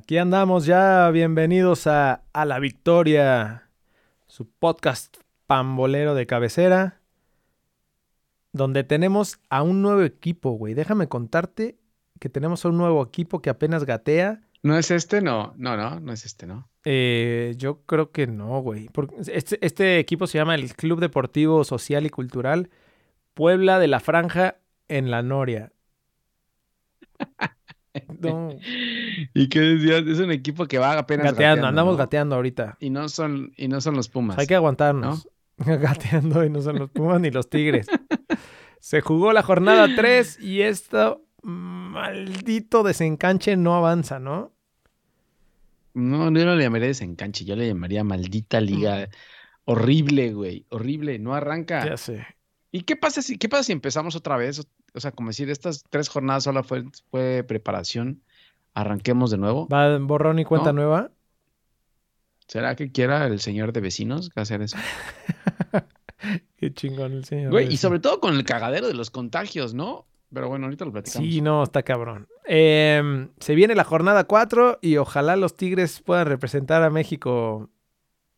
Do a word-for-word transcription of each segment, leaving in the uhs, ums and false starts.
Aquí andamos ya, bienvenidos a, a La Victoria, su podcast pambolero de cabecera, donde tenemos a un nuevo equipo, güey. Déjame contarte que tenemos a un nuevo equipo que apenas gatea. ¿No es este? No, no, no, no es este, ¿no? Eh, yo creo que no, güey. Este, este equipo se llama el Club Deportivo Social y Cultural Puebla de la Franja en La Noria. No. ¿Y qué decías? Es un equipo que va apenas gateando. gateando andamos ¿no? gateando ahorita. Y no son, y no son los Pumas. O sea, hay que aguantarnos. ¿No? Gateando y no son los Pumas ni los Tigres. Se jugó la jornada tres y esto maldito desencanche no avanza, ¿no? No, yo no le llamaría desencanche, yo le llamaría maldita liga. Horrible, güey, horrible, no arranca. Ya sé. ¿Y qué pasa si, qué pasa si empezamos otra vez? O sea, como decir, estas tres jornadas solo fue, fue preparación, arranquemos de nuevo. ¿Va en borrón y cuenta ¿No? nueva? ¿Será que quiera el señor de vecinos hacer eso? Qué chingón el señor. Güey, y sobre todo con el cagadero de los contagios, ¿no? Pero bueno, ahorita lo platicamos. Sí, no, está cabrón. Eh, se viene la jornada cuatro y ojalá los Tigres puedan representar a México.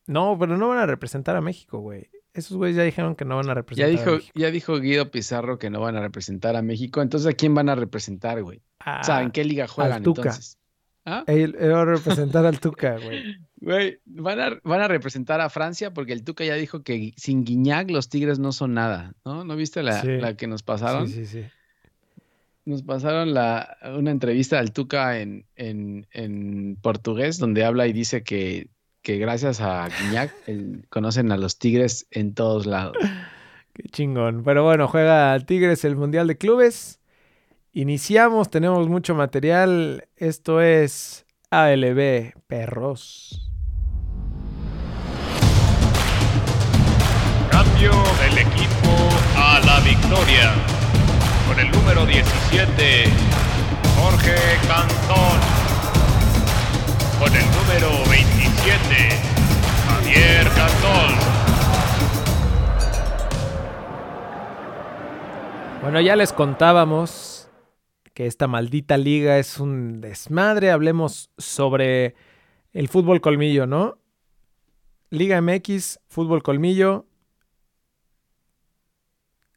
No, pero no van a representar a México, güey. Esos güeyes ya dijeron que no van a representar ya dijo, a México. Ya dijo Guido Pizarro que no van a representar a México. Entonces, ¿a quién van a representar, güey? Ah, o sea, ¿en qué liga juegan al Tuca. Entonces? ¿Ah? Él, él va a representar al Tuca, güey. Güey, van a, van a representar a Francia porque el Tuca ya dijo que sin Gignac los Tigres no son nada, ¿no? ¿No viste la, sí. la que nos pasaron? Sí, sí, sí. Nos pasaron la, una entrevista al Tuca en, en, en portugués donde habla y dice que que gracias a Gignac el, conocen a los Tigres en todos lados. Qué chingón. Pero bueno, juega Tigres el Mundial de Clubes. Iniciamos, tenemos mucho material. Esto es A L B, perros. Cambio del equipo a La Victoria. Con el número diecisiete, Jorge Cantón. Con el número veintisiete, Javier Cantón. Bueno, ya les contábamos que esta maldita liga es un desmadre. Hablemos sobre el fútbol colmillo, ¿no? Liga M X, fútbol colmillo.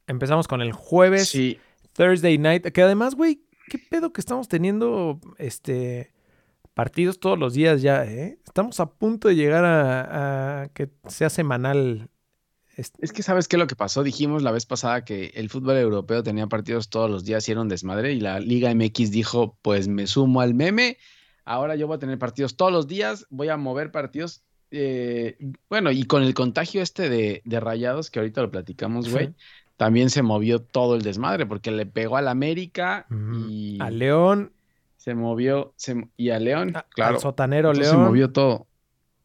Empezamos con el jueves, sí. Thursday Night. Que además, güey, qué pedo que estamos teniendo este... partidos todos los días ya, ¿eh? Estamos a punto de llegar a, a que sea semanal. Es que ¿sabes qué es lo que pasó? Dijimos la vez pasada que el fútbol europeo tenía partidos todos los días y era un desmadre. Y la Liga M X dijo, pues me sumo al meme. Ahora yo voy a tener partidos todos los días. Voy a mover partidos. Eh, bueno, y con el contagio este de, de Rayados, que ahorita lo platicamos, güey. Sí. También se movió todo el desmadre porque le pegó al América mm, y... al León... Se movió, se, y a León, a, claro. Al sotanero entonces León. Se movió todo.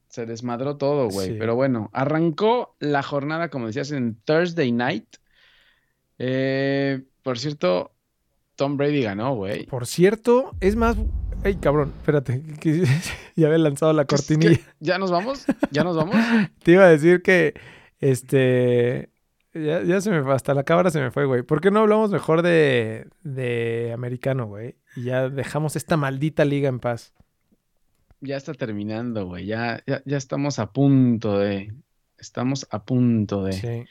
Se desmadró todo, güey. Sí. Pero bueno, arrancó la jornada, como decías, en Thursday Night. Eh, por cierto, Tom Brady ganó, güey. Por cierto, es más... ¡Ey, cabrón! Espérate, que, que, ya había lanzado la cortinilla. ¿Es que ya nos vamos? ¿Ya nos vamos? Te iba a decir que, este... Ya, ya se me fue, hasta la cámara se me fue, güey. ¿Por qué no hablamos mejor de, de americano, güey? Y ya dejamos esta maldita liga en paz. Ya está terminando, güey. Ya, ya, ya estamos a punto de... Estamos a punto de... Sí.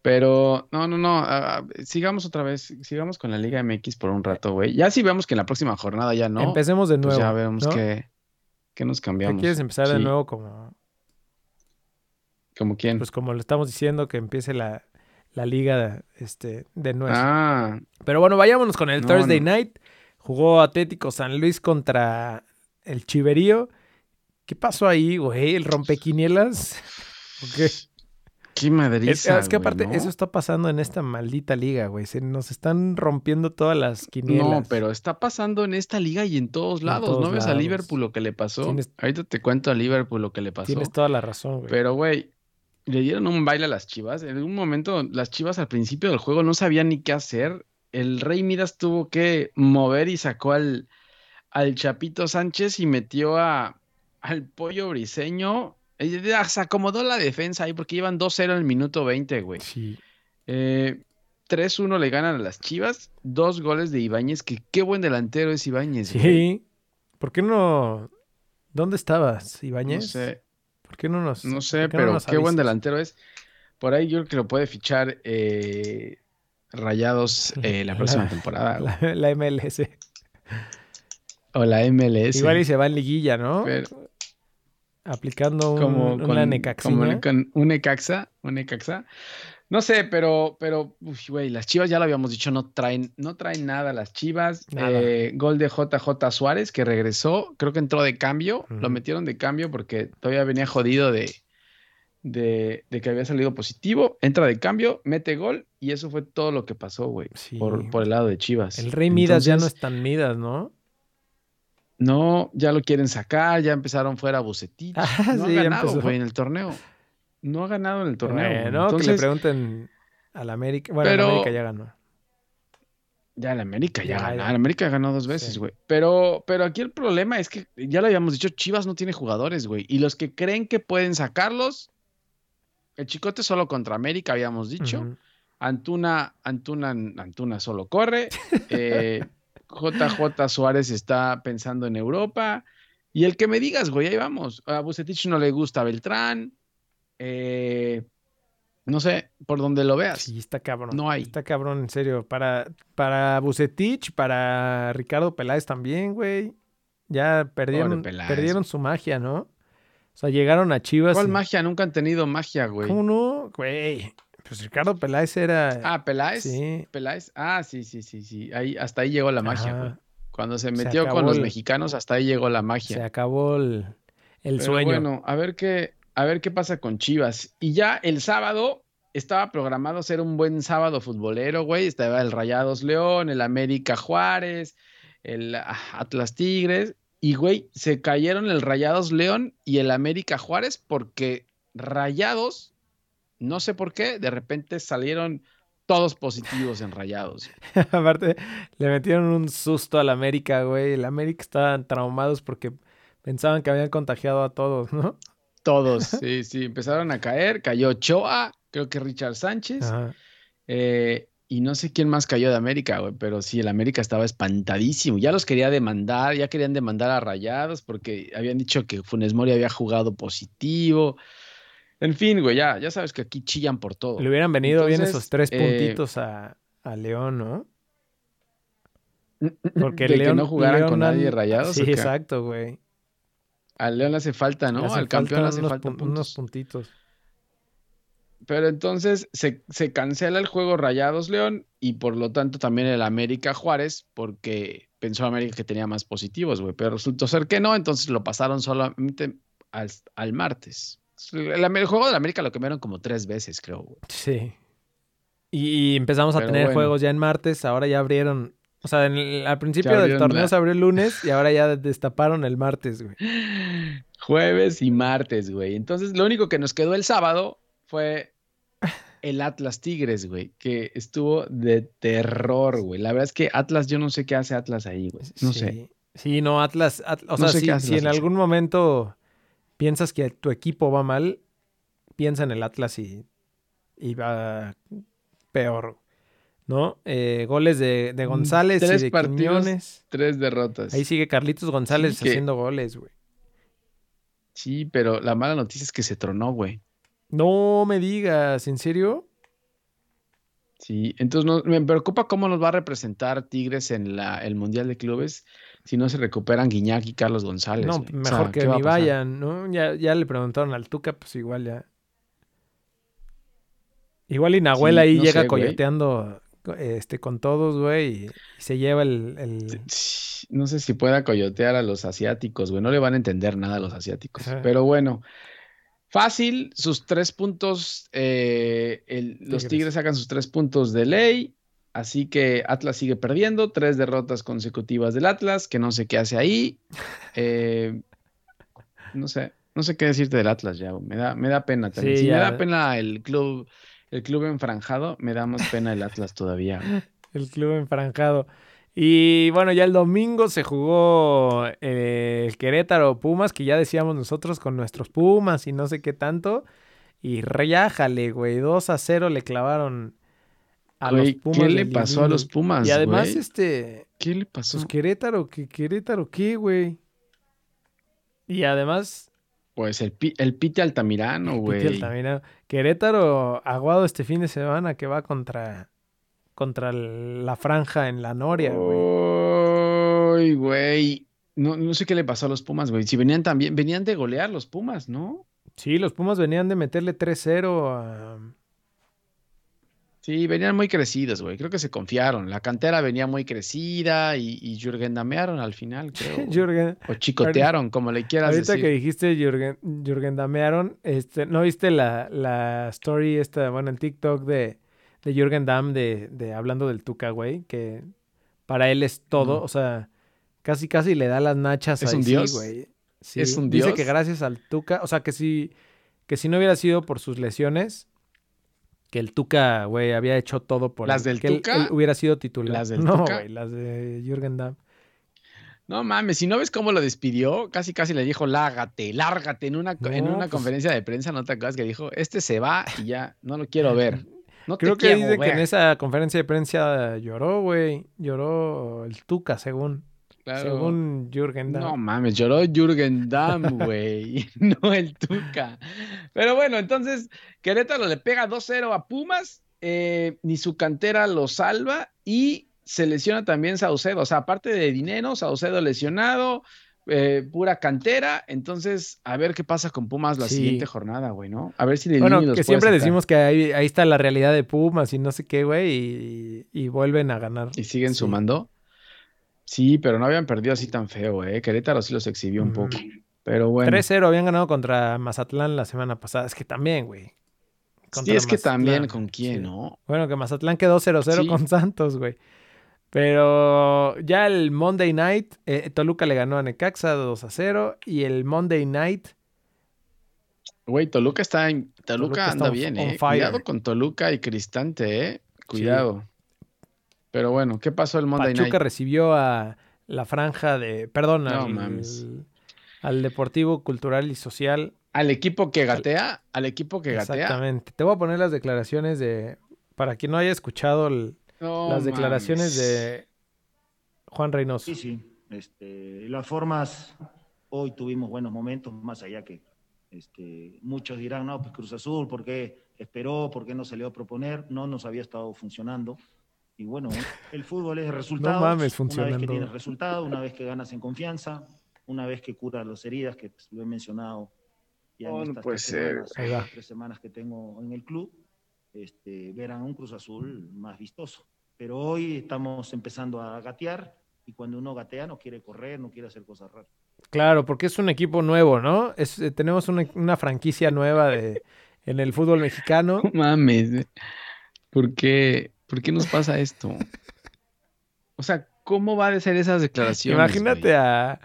Pero, no, no, no. Uh, sigamos otra vez. Sigamos con la Liga M X por un rato, güey. Ya sí vemos que en la próxima jornada ya no. Empecemos de nuevo. Pues ya vemos, ¿no? que, que nos cambiamos. ¿Qué quieres empezar sí. de nuevo como... ¿Como quién? Pues como lo estamos diciendo, que empiece la... La liga este, de nuevo. Ah, pero bueno, vayámonos con el no, Thursday no. Night. Jugó Atlético San Luis contra el Chiverío. ¿Qué pasó ahí, güey? ¿El rompequinielas? ¿O qué? Qué madriza, es, es que aparte, güey, ¿no? Eso está pasando en esta maldita liga, güey. Se nos están rompiendo todas las quinielas. No, pero está pasando en esta liga y en todos lados. En todos ¿No lados. Ves a Liverpool lo que le pasó? Tienes... Ahorita te cuento a Liverpool lo que le pasó. Tienes toda la razón, güey. Pero, güey... Le dieron un baile a las Chivas. En un momento, las Chivas al principio del juego no sabían ni qué hacer. El Rey Midas tuvo que mover y sacó al, al Chapito Sánchez y metió a, al Pollo Briseño. Se acomodó la defensa ahí porque iban dos cero en el minuto veinte, güey. Sí. Eh, tres uno le ganan a las Chivas. Dos goles de Ibáñez, que qué buen delantero es Ibáñez. Sí. Güey. ¿Por qué no...? ¿Dónde estabas, Ibáñez? No sé. ¿Por qué no nos... No sé, qué pero no nos qué buen delantero es. Por ahí yo creo que lo puede fichar eh, Rayados eh, la próxima la, temporada. La, la M L S. O la M L S. Igual y se va en liguilla, ¿no? Pero, aplicando un, como una con, necaxina. Como con un Necaxa, un Necaxa. No sé, pero, pero, güey, las Chivas, ya lo habíamos dicho, no traen, no traen nada las Chivas. Nada. Eh, gol de J J Suárez, que regresó, creo que entró de cambio, uh-huh. Lo metieron de cambio porque todavía venía jodido de, de, de que había salido positivo. Entra de cambio, mete gol, y eso fue todo lo que pasó, güey, sí. por, por el lado de Chivas. El Rey Midas. Entonces, ya no es tan Midas, ¿no? No, ya lo quieren sacar, ya empezaron fuera Vucetich. Ah, no sí, ha ganado, güey, en el torneo. No ha ganado en el torneo. Eh, no, entonces, que le pregunten al América. Bueno, pero, el América ya ganó. Ya el América ya, ya ganó. El América ganó dos veces, güey. Sí. Pero, pero aquí el problema es que, ya lo habíamos dicho, Chivas no tiene jugadores, güey. Y los que creen que pueden sacarlos, el Chicote solo contra América, habíamos dicho. Uh-huh. Antuna, Antuna, Antuna solo corre. Eh, J J Suárez está pensando en Europa. Y el que me digas, güey, ahí vamos. A Vucetich no le gusta a Beltrán. Eh, no sé, por donde lo veas. Sí, está cabrón. No hay. Está cabrón, en serio. Para, para Vucetich, para Ricardo Peláez también, güey. Ya perdieron, perdieron su magia, ¿no? O sea, llegaron a Chivas. ¿Cuál y... magia? Nunca han tenido magia, güey. ¿Cómo no? Güey. Pues Ricardo Peláez era... Ah, Peláez. Sí. Peláez. Ah, sí, sí, sí, sí. Ahí, hasta ahí llegó la magia, Ajá. güey. Cuando se metió se con los el... mexicanos, hasta ahí llegó la magia. Se acabó el, el Pero sueño. Bueno, a ver qué... A ver qué pasa con Chivas. Y ya el sábado estaba programado ser un buen sábado futbolero, güey. Estaba el Rayados León, el América Juárez, el Atlas Tigres. Y, güey, se cayeron el Rayados León y el América Juárez porque Rayados, no sé por qué, de repente salieron todos positivos en Rayados. Aparte, le metieron un susto al América, güey. El América estaban traumados porque pensaban que habían contagiado a todos, ¿no? Todos, sí, sí, empezaron a caer, cayó Ochoa, creo que Richard Sánchez, eh, y no sé quién más cayó de América, güey, pero sí, el América estaba espantadísimo, ya los quería demandar, ya querían demandar a Rayados, porque habían dicho que Funes Mori había jugado positivo, en fin, güey, ya, ya sabes que aquí chillan por todo. Le hubieran venido Entonces, bien esos tres puntitos eh, a, a León, ¿no? Porque de León, que no jugaran León, con nadie Rayados. Sí, exacto, güey. Al León le hace falta, ¿no? Hace Al campeón le hace falta pun- puntos. Unos puntitos. Pero entonces se, se cancela el juego Rayados León y por lo tanto también el América Juárez, porque pensó América que tenía más positivos, güey. Pero resultó ser que no, entonces lo pasaron solamente al, al martes. El, el juego del América lo quemaron como tres veces, creo, güey. Sí. Y, y empezamos Pero a tener bueno. juegos ya en martes, ahora ya abrieron... O sea, en el, al principio del torneo la... se abrió el lunes y ahora ya destaparon el martes, güey. Jueves y martes, güey. Entonces, lo único que nos quedó el sábado fue el Atlas Tigres, güey, que estuvo de terror, güey. La verdad es que Atlas, yo no sé qué hace Atlas ahí, güey. No sí. sé. Sí, no, Atlas... At- o no sea, si, si en algún momento piensas que tu equipo va mal, piensa en el Atlas y, y va peor, ¿no? Eh, goles de, de González tres y de partidos, Quiñones. Tres derrotas. Ahí sigue Carlitos González sí que... haciendo goles, güey. Sí, pero la mala noticia es que se tronó, güey. No me digas, ¿en serio? Sí, entonces no, me preocupa cómo nos va a representar Tigres en la, el Mundial de Clubes si no se recuperan Gignac y Carlos González. No, güey. mejor o sea, que ni vayan, ¿no? Ya, ya le preguntaron al Tuca, pues igual ya. Igual y Nahuel sí, ahí no llega sé, coyoteando... Güey. Este, con todos, güey, y se lleva el, el... No sé si pueda coyotear a los asiáticos, güey, no le van a entender nada a los asiáticos, Ajá. pero bueno, fácil, sus tres puntos, eh, el, tigres. Los Tigres sacan sus tres puntos de ley, así que Atlas sigue perdiendo, tres derrotas consecutivas del Atlas, que no sé qué hace ahí, eh, no sé, no sé qué decirte del Atlas ya, me da, me da pena también, sí, si ya... me da pena el club... El club enfranjado, me da más pena el Atlas todavía. Güey. El club enfranjado. Y bueno, ya el domingo se jugó eh, el Querétaro Pumas, que ya decíamos nosotros con nuestros Pumas y no sé qué tanto. Y relájale, güey. dos a cero le clavaron a güey, los Pumas. ¿Qué le pasó Liguino. a los Pumas, Y además, güey? este... ¿Qué le pasó? Pues Querétaro, ¿qué, Querétaro, ¿qué, güey? Y además... Pues el, el Pite Altamirano, güey. El Pite Altamirano. Querétaro aguado este fin de semana que va contra, contra la Franja en la Noria, güey. Uy, güey. No, no sé qué le pasó a los Pumas, güey. Si venían también, venían de golear los Pumas, ¿no? Sí, los Pumas venían de meterle tres cero a... Sí, venían muy crecidos, güey. Creo que se confiaron. La cantera venía muy crecida y, y Jürgen Damearon al final, creo. Jürgen, o chicotearon, como le quieras ahorita decir. Ahorita que dijiste Jürgen, Jürgen Damearon, este, ¿no viste la, la story esta, bueno, el TikTok de, de Jürgen Damm de, de hablando del Tuca, güey? Que para él es todo, mm. o sea, casi casi le da las nachas a él, güey. Sí, es un dios. Dice que gracias al Tuca, o sea, que si, que si no hubiera sido por sus lesiones... Que el Tuca, güey, había hecho todo por... ¿Las él. Del que Tuca? Él, él hubiera sido titular. ¿Las del no, Tuca? No, güey, las de Jürgen Damm. No mames, si no ves cómo lo despidió, casi casi le dijo, lárgate, lárgate. En una, no, en una pues... conferencia de prensa, ¿no te acuerdas que dijo? Este se va y ya, no lo quiero ver. No creo te que dice ver. Que en esa conferencia de prensa lloró, güey. Lloró el Tuca, según... Claro. Según Jürgen Damm. No mames, lloró Jürgen Damm, güey. No el Tuca. Pero bueno, entonces Querétaro le pega dos cero a Pumas. Eh, ni su cantera lo salva. Y se lesiona también Saucedo. O sea, aparte de dinero, Saucedo lesionado. Eh, pura cantera. Entonces, a ver qué pasa con Pumas la sí. siguiente jornada, güey, ¿no? A ver si le Bueno, los que siempre sacar. Decimos que ahí, ahí está la realidad de Pumas y no sé qué, güey. Y, y vuelven a ganar. Y siguen sí. sumando. Sí, pero no habían perdido así tan feo, ¿eh? Querétaro sí los exhibió mm. un poco, pero bueno. tres cero habían ganado contra Mazatlán la semana pasada. Es que también, güey. Sí, es Mazatlán. Que también, ¿con quién, sí. no? Bueno, que Mazatlán quedó cero cero sí. con Santos, güey. Pero ya el Monday Night, eh, Toluca le ganó a Necaxa dos a cero y el Monday Night... Güey, Toluca está en... Toluca, Toluca anda on, bien, on ¿eh? Fire. Cuidado con Toluca y Cristante, ¿eh? Cuidado. Sí. Pero bueno, ¿qué pasó el Monday Pachuca Night? Pachuca recibió a la franja de... Perdón, no, al, mames. al Deportivo Cultural y Social. Al equipo que gatea, al equipo que gatea. Exactamente. Te voy a poner las declaraciones de... Para quien no haya escuchado el, no, las declaraciones mames. de Juan Reynoso. Sí, sí. Este, las formas, hoy tuvimos buenos momentos, más allá que este, muchos dirán, no, pues Cruz Azul, ¿por qué esperó? ¿Por qué no se le va a proponer? No nos había estado funcionando. Y bueno, el fútbol es resultado. No mames, una vez que tienes resultado, una vez que ganas en confianza, una vez que curas las heridas, que lo he mencionado ya en oh, estas no puede tres, ser. Semanas, tres semanas que tengo en el club, este, verán un Cruz Azul más vistoso. Pero hoy estamos empezando a gatear y cuando uno gatea no quiere correr, no quiere hacer cosas raras. Claro, porque es un equipo nuevo, ¿no? Es, eh, tenemos una, una franquicia nueva de, en el fútbol mexicano. No mames, porque... ¿Por qué nos pasa esto? O sea, ¿cómo van a ser esas declaraciones? Imagínate güey? a...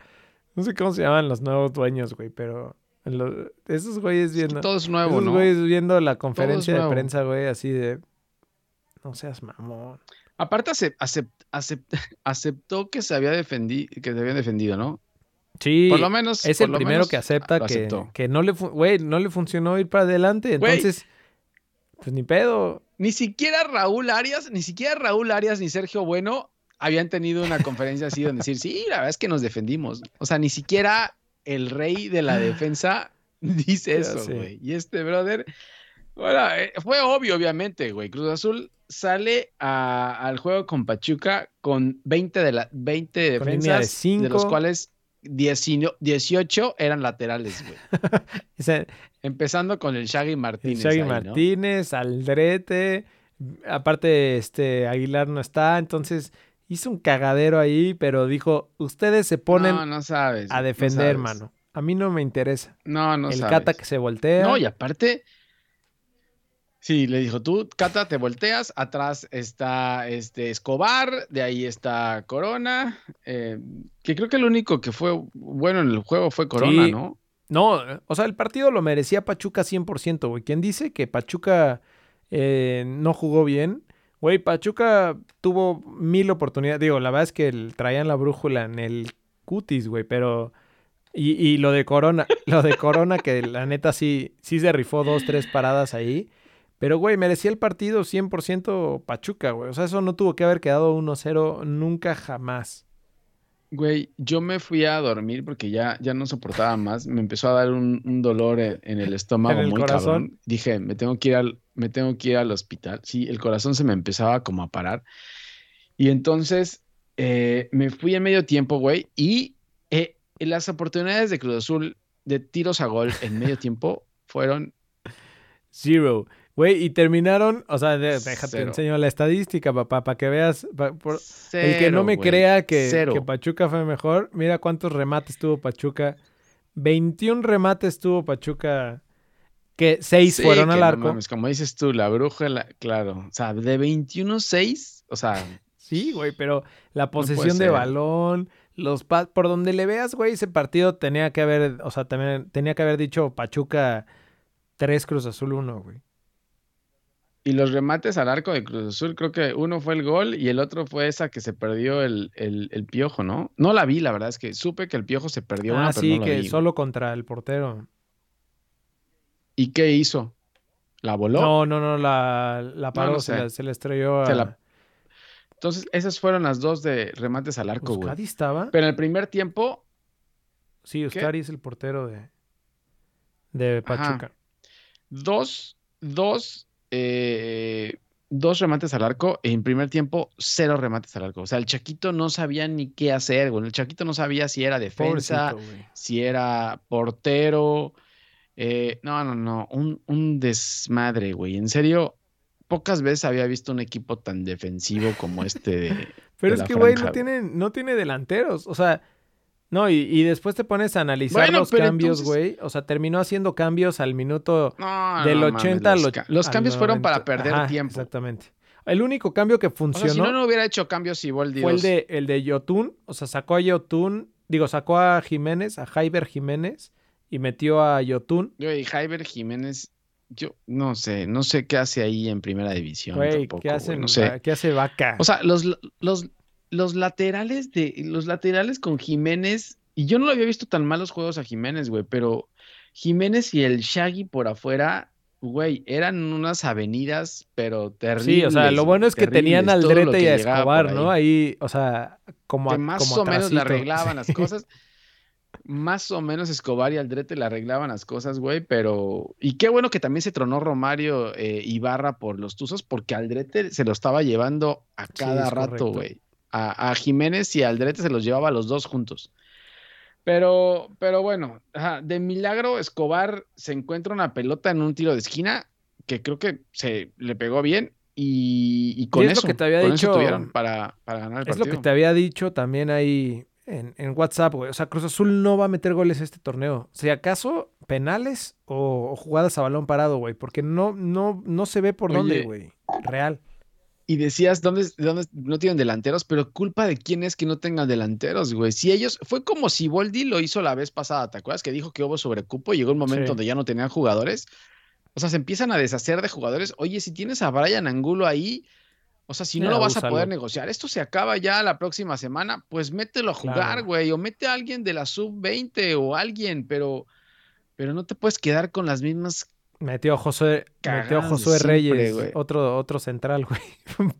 No sé cómo se llaman los nuevos dueños, güey, pero... Los, esos güeyes viendo... Todo es nuevo, esos ¿no? Esos güeyes viendo la conferencia de prensa, güey, así de... No seas mamón. Aparte acept, acept, acept, aceptó que se había defendido, que se había defendido, ¿no? Sí. Por lo menos... Es el primero que acepta que, que no le... Güey, no le funcionó ir para adelante, entonces... Güey. Pues ni pedo. Ni siquiera Raúl Arias, ni siquiera Raúl Arias ni Sergio Bueno habían tenido una conferencia así donde decir, sí, la verdad es que nos defendimos. O sea, ni siquiera el rey de la defensa dice eso, güey. Y este brother, bueno, eh, fue obvio, obviamente, güey. Cruz Azul sale a, al juego con Pachuca con veinte, de la, veinte defensas, de, de los cuales dieciocho eran laterales, güey. O sea, empezando con el Shaggy Martínez. El Shaggy ahí, Martínez, ¿no? Aldrete. Aparte, este Aguilar no está. Entonces, hizo un cagadero ahí, pero dijo, ustedes se ponen no, no sabes, a defender, hermano. A mí no me interesa. No, no el sabes. El Cata que se voltea. No, y aparte... Sí, le dijo tú, Cata, te volteas, atrás está este Escobar, de ahí está Corona, eh, que creo que el único que fue bueno en el juego fue Corona, sí. ¿no? No, o sea, el partido lo merecía Pachuca cien por ciento, güey. ¿Quién dice que Pachuca eh, no jugó bien? Güey, Pachuca tuvo mil oportunidades, digo, la verdad es que el, traían la brújula en el cutis, güey, pero... Y, y lo de Corona, lo de Corona que la neta sí, sí se rifó dos, tres paradas ahí. Pero, güey, merecía el partido cien por ciento Pachuca, güey. O sea, eso no tuvo que haber quedado uno cero nunca jamás. Güey, yo me fui a dormir porque ya, ya no soportaba más. Me empezó a dar un, un dolor en, en el estómago, ¿en el muy corazón? Cabrón. Dije, me tengo que ir al, me tengo que ir al hospital. Sí, el corazón se me empezaba como a parar. Y entonces eh, me fui en medio tiempo, güey. Y eh, las oportunidades de Cruz Azul de tiros a gol en medio tiempo fueron... Zero. Güey, y terminaron, o sea, déjate, te enseño la estadística, papá, para que veas. Pa, por, Cero, el que no me wey. crea que, que Pachuca fue mejor, mira cuántos remates tuvo Pachuca. veintiún remates tuvo Pachuca, que seis sí, fueron que al arco. No mames, como dices tú, la bruja, la, claro. O sea, de veintiuno, seis, o sea... Sí, güey, pero la posesión no de balón, los pas, por donde le veas, güey, ese partido tenía que haber, o sea, también tenía que haber dicho Pachuca tres, Cruz Azul uno, güey. Y los remates al arco de Cruz Azul, creo que uno fue el gol y el otro fue esa que se perdió el, el, el Piojo, ¿no? No la vi, la verdad, es que supe que el Piojo se perdió ah, una, sí, pero no la vi. Ah, sí, que solo contra el portero. ¿Y qué hizo? ¿La voló? No, no, no, la, la paró, no, no sé. se, la, se la estrelló. A... Se la... Entonces, esas fueron las dos de remates al arco, güey. ¿Euskadi estaba? Pero en el primer tiempo... Sí, Euskadi es el portero de, de Pachuca. Ajá. Dos, dos... Eh, dos remates al arco, en primer tiempo cero remates al arco, o sea, el Chaquito no sabía ni qué hacer, güey. El Chaquito no sabía si era defensa, pobrecito, si era portero, eh, no, no, no, un, un desmadre, güey, en serio, pocas veces había visto un equipo tan defensivo como este de, pero de es que, güey, no tiene, no tiene delanteros, o sea, no, y, y después te pones a analizar bueno, los cambios, güey. Entonces... O sea, terminó haciendo cambios al minuto no, del no, ochenta mames, los, al... Los cambios al fueron para perder Ajá, tiempo. Exactamente. El único cambio que funcionó... O sea, si no, no hubiera hecho cambios y Boldi fue el de, el de Yotun. O sea, sacó a Yotun... Digo, sacó a Jiménez, a Jaiber Jiménez, y metió a Yotun. Güey, Jaiber Jiménez... Yo no sé, no sé qué hace ahí en Primera División wey, tampoco. ¿Qué hace, no sé. ¿Qué hace Vaca? O sea, los... los Los laterales de los laterales con Jiménez, y yo no lo había visto tan malos juegos a Jiménez, güey, pero Jiménez y el Shaggy por afuera, güey, eran unas avenidas, pero terribles. Sí, o sea, lo bueno es que tenían al Aldrete y a Escobar, ahí. ¿No? Ahí, o sea, como que más como o menos le arreglaban las cosas. Más o menos Escobar y Aldrete le arreglaban las cosas, güey, pero... Y qué bueno que también se tronó Romario eh, Ibarra por los Tuzos, porque Aldrete se lo estaba llevando a cada sí, rato, güey. A, a Jiménez y a Aldrete se los llevaba los dos juntos. Pero, pero bueno, ajá, de milagro Escobar se encuentra una pelota en un tiro de esquina que creo que se le pegó bien y, y con, y es eso, lo que te había con dicho, eso tuvieron para, para ganar el partido. Es lo que te había dicho también ahí en, en WhatsApp, güey. O sea, Cruz Azul no va a meter goles este torneo. Si acaso penales o, o jugadas a balón parado, güey, porque no, no, no se ve por Oye. dónde, güey. Real. Y decías, ¿dónde, ¿dónde no tienen delanteros? Pero culpa de quién es que no tengan delanteros, güey. Si ellos... Fue como si Boldi lo hizo la vez pasada, ¿te acuerdas? Que dijo que hubo sobrecupo y llegó un momento sí. donde ya no tenían jugadores. O sea, se empiezan a deshacer de jugadores. Oye, si tienes a Bryan Angulo ahí, o sea, si no, no lo vas a poder negociar. Esto se acaba ya la próxima semana, pues mételo a jugar, claro. güey. O mete a alguien de la sub veinte o alguien, pero, pero no te puedes quedar con las mismas... Metió José, metió Josué Reyes, wey. otro otro central, güey,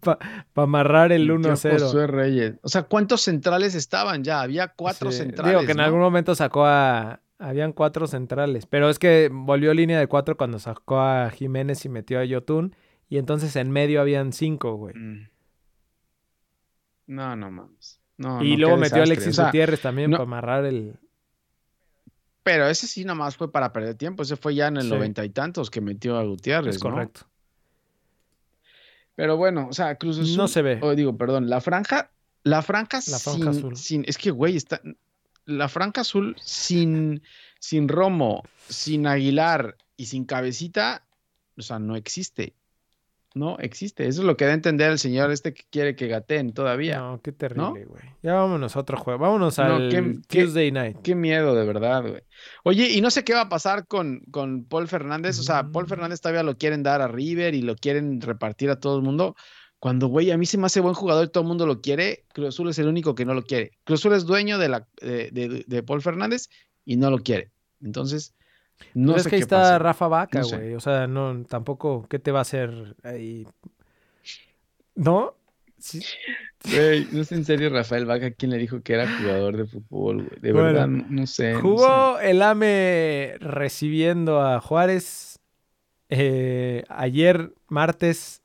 para pa amarrar el uno a cero. Josué Reyes. O sea, ¿cuántos centrales estaban ya? Había cuatro sí. centrales. Digo que en ¿no? algún momento sacó a... Habían cuatro centrales, pero es que volvió línea de cuatro cuando sacó a Jiménez y metió a Yotun, y entonces en medio habían cinco, güey. No, no mames. No, y no, luego metió a Alexis o sea, Gutiérrez también no... para amarrar el... Pero ese sí nomás fue para perder tiempo. Ese fue ya en el noventa sí. y tantos que metió a Gutiérrez, es correcto. ¿No? Pero bueno, o sea, Cruz Azul... No se ve. Oh, digo, perdón, la franja... La franja, la franja sin, azul. Sin... Es que, güey, está... La franja azul sin, sin Romo, sin Aguilar y sin Cabecita, o sea, no existe. No existe. Eso es lo que da a entender el señor este que quiere que gateen todavía. No, qué terrible, güey. ¿No? Ya vámonos a otro juego. Vámonos al no, qué, Tuesday qué, Night. Qué miedo, de verdad, güey. Oye, y no sé qué va a pasar con, con Paul Fernández. Mm. O sea, Paul Fernández todavía lo quieren dar a River y lo quieren repartir a todo el mundo. Cuando, güey, a mí se me hace buen jugador y todo el mundo lo quiere, Cruz Azul es el único que no lo quiere. Cruz Azul es dueño de, la, de, de, de Paul Fernández y no lo quiere. Entonces... No pero sé es que ahí está pasa. Rafa Vaca, güey. No sé. O sea, no, tampoco, ¿qué te va a hacer ahí? ¿No? Sí. Güey, no sé en serio Rafael Vaca quién le dijo que era jugador de fútbol, güey. De bueno, verdad, no sé. Jugó no sé. El A M E recibiendo a Juárez eh, ayer martes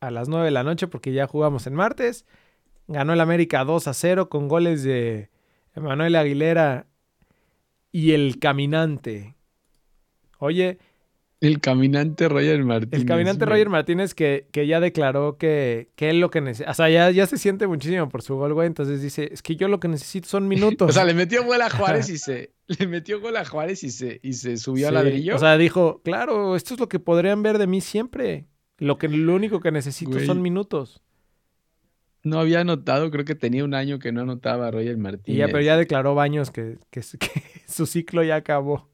a las nueve de la noche, porque ya jugamos en martes. Ganó el América dos a cero con goles de Emanuel Aguilera y el caminante. Oye... El caminante Roger Martínez. El caminante güey. Roger Martínez que, que ya declaró que, que él lo que necesita... O sea, ya, ya se siente muchísimo por su gol, güey. Entonces dice, es que yo lo que necesito son minutos. O sea, le metió gol a Juárez y se... Le metió gol a Juárez y se, y se subió sí. al ladrillo. O sea, dijo, claro, esto es lo que podrían ver de mí siempre. Lo, que, lo único que necesito güey. son minutos. No había anotado, creo que tenía un año que no anotaba a Roger Martínez. Y ya, pero ya declaró Baños que, que, que su ciclo ya acabó.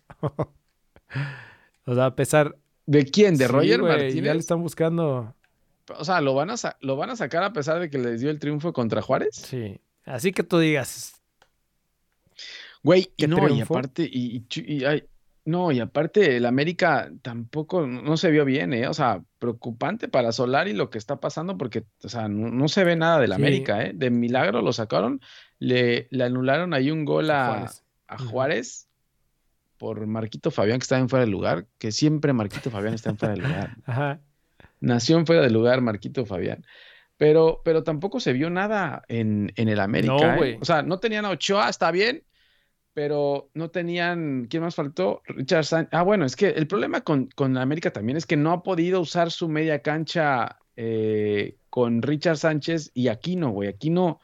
O sea, a pesar... ¿De quién? ¿De sí, Roger wey, Martínez? Ya le están buscando... O sea, ¿lo van, a sa- ¿lo van a sacar a pesar de que les dio el triunfo contra Juárez? Sí. Así que tú digas... Güey, y no, triunfo? y aparte... Y, y, y, ay, no, y aparte el América tampoco no se vio bien, ¿eh? O sea, preocupante para Solari lo que está pasando porque, o sea, no, no se ve nada del sí. América, ¿eh? De milagro lo sacaron. Le, le anularon ahí un gol a, a Juárez... A Juárez por Marquito Fabián, que está en fuera de lugar, que siempre Marquito Fabián está en fuera de lugar. Ajá. Nació en fuera de lugar Marquito Fabián. Pero, pero tampoco se vio nada en, en el América. No, ¿eh? O sea, no tenían a Ochoa, está bien, pero no tenían... ¿Quién más faltó? Richard Sánchez. Ah, bueno, es que el problema con, con América también es que no ha podido usar su media cancha eh, con Richard Sánchez y Aquino, güey. Aquino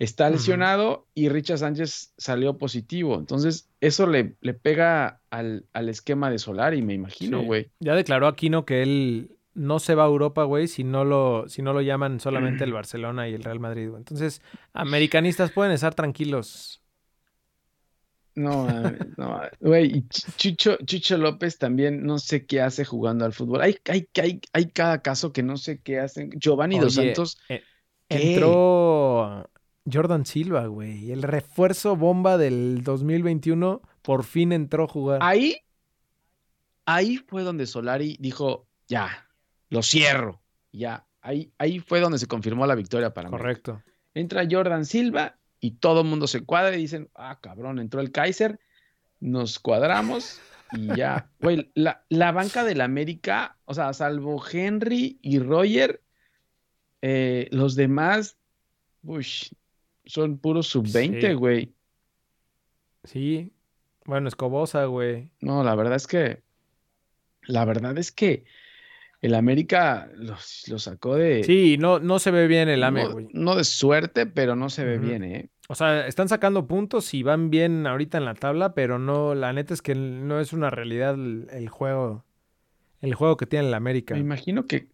está lesionado uh-huh. y Richard Sánchez salió positivo. Entonces, eso le, le pega al, al esquema de Solari, me imagino, güey. Sí. Ya declaró Aquino que él no se va a Europa, güey, si no lo, si no lo llaman solamente el Barcelona y el Real Madrid, güey. Entonces, americanistas pueden estar tranquilos. No, no, güey, y Chucho, Chucho López también no sé qué hace jugando al fútbol. Hay, hay, hay, hay cada caso que no sé qué hacen. Giovanni Oye, Dos Santos. Eh, entró... Jordan Silva, güey. El refuerzo bomba del dos mil veintiuno por fin entró a jugar. Ahí, ahí fue donde Solari dijo, ya, lo cierro. Ya, ahí, ahí fue donde se confirmó la victoria para mí. Correcto. América. Entra Jordan Silva y todo el mundo se cuadra y dicen, ah, cabrón, entró el Kaiser, nos cuadramos y ya. Güey, la, la banca del América, o sea, salvo Henry y Roger, eh, los demás, uy, son puros sub veinte, güey. Sí. sí. Bueno, Escobosa, güey. No, la verdad es que... La verdad es que el América los, los sacó de... Sí, no, no se ve bien el A M E, güey. No, no de suerte, pero no se ve uh-huh. bien, ¿eh? O sea, están sacando puntos y van bien ahorita en la tabla, pero no... La neta es que no es una realidad el, el juego... El juego que tiene el América. Me imagino que...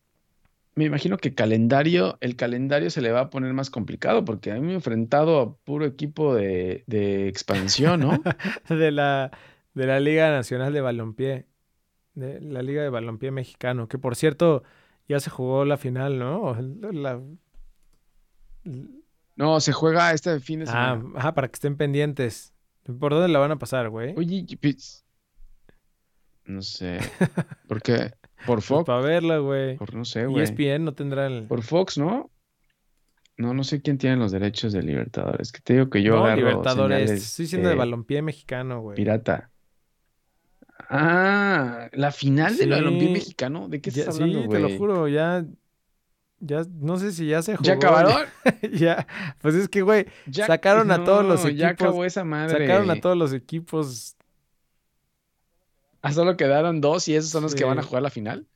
Me imagino que calendario, el calendario se le va a poner más complicado porque a mí me he enfrentado a puro equipo de, de expansión, ¿no? de, la, de la Liga Nacional de Balompié, de la Liga de Balompié Mexicano, que por cierto ya se jugó la final, ¿no? La... No, se juega este fin de semana. Ah, ajá, para que estén pendientes. ¿Por dónde la van a pasar, güey? Oye, no sé, ¿por qué? Por Fox. Pues para verla, güey. Por no sé, güey. E S P N no tendrá el... Por Fox, ¿no? No, no sé quién tiene los derechos de Libertadores. Que te digo que yo no, agarro Libertadores. Estoy diciendo de balompié mexicano, güey. Pirata. Ah, la final sí. del balompié mexicano. ¿De qué estás ya, hablando, güey? Sí, wey? Te lo juro, ya... Ya, no sé si ya se jugó. ¿Ya acabaron? ya. Pues es que, güey, sacaron no, a todos los equipos. Ya acabó esa madre. Sacaron a todos los equipos... Ah, solo quedaron dos y esos son los sí. que van a jugar la final.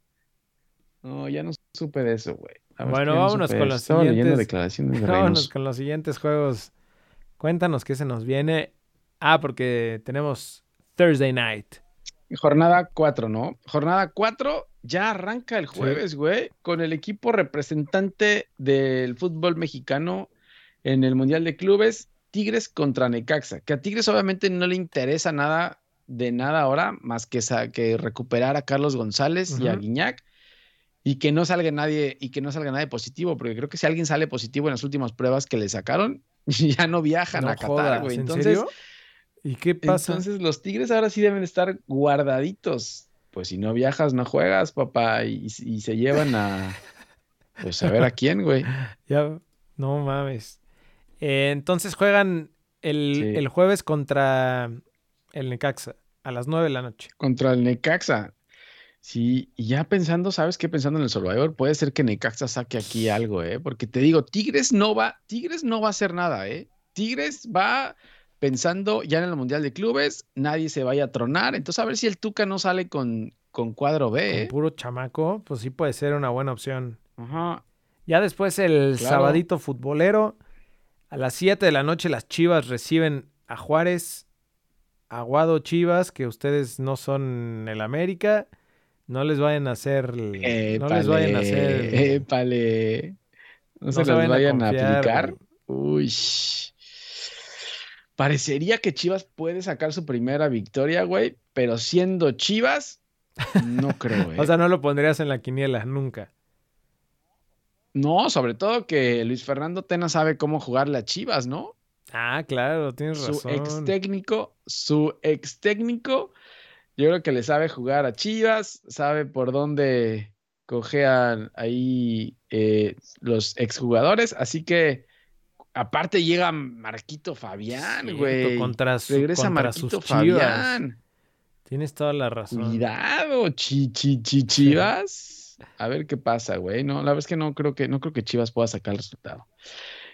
No, ya no supe de eso, güey. Bueno, no vámonos con los Estaba siguientes. Leyendo declaraciones de vámonos con los siguientes juegos. Cuéntanos qué se nos viene. Ah, porque tenemos Thursday Night. Jornada cuatro, ¿no? Jornada cuatro ya arranca el jueves, güey, sí. con el equipo representante del fútbol mexicano en el Mundial de Clubes, Tigres contra Necaxa. Que a Tigres obviamente no le interesa nada de nada ahora, más que, sa- que recuperar a Carlos González uh-huh. y a Gignac y que no salga nadie y que no salga nadie positivo, porque creo que si alguien sale positivo en las últimas pruebas que le sacaron, ya no viajan no a jodas, Qatar, güey. Entonces, ¿en serio? ¿Y qué pasa? Entonces los Tigres ahora sí deben estar guardaditos. Pues si no viajas, no juegas, papá, y, y se llevan a Pues a ver a quién, güey. Ya, no mames. Eh, entonces juegan el, sí. el jueves contra el Necaxa a las nueve de la noche. Contra el Necaxa. Sí, y ya pensando, ¿sabes qué? Pensando en El Salvador, puede ser que Necaxa saque aquí algo, ¿eh? Porque te digo, Tigres no va, Tigres no va a hacer nada, ¿eh? Tigres va pensando ya en el Mundial de Clubes, nadie se vaya a tronar. Entonces, a ver si el Tuca no sale con, con cuadro B, ¿eh? Con puro chamaco, pues sí puede ser una buena opción. Ajá. Ya después el claro. sabadito futbolero, a las siete de la noche las Chivas reciben a Juárez, Aguado Chivas, que ustedes no son el América. No les vayan a hacer... Épale, no les vayan a hacer... Épale. No, no se les vayan, vayan a, confiar, a aplicar. Uy. Parecería que Chivas puede sacar su primera victoria, güey. Pero siendo Chivas, no creo, eh. O sea, no lo pondrías en la quiniela, nunca. No, sobre todo que Luis Fernando Tena sabe cómo jugarle a Chivas, ¿no? Ah, claro, tienes razón. Su ex técnico, su ex técnico... Yo creo que le sabe jugar a Chivas, sabe por dónde cojean ahí eh, los exjugadores. Así que, aparte llega Marquito Fabián, güey. Sí, contra su, Regresa contra Marquito Fabián. Chivas. Tienes toda la razón. Cuidado, chi, chi, chi, Chivas. Sí. A ver qué pasa, güey. No, la verdad es que no creo que, no creo que Chivas pueda sacar el resultado.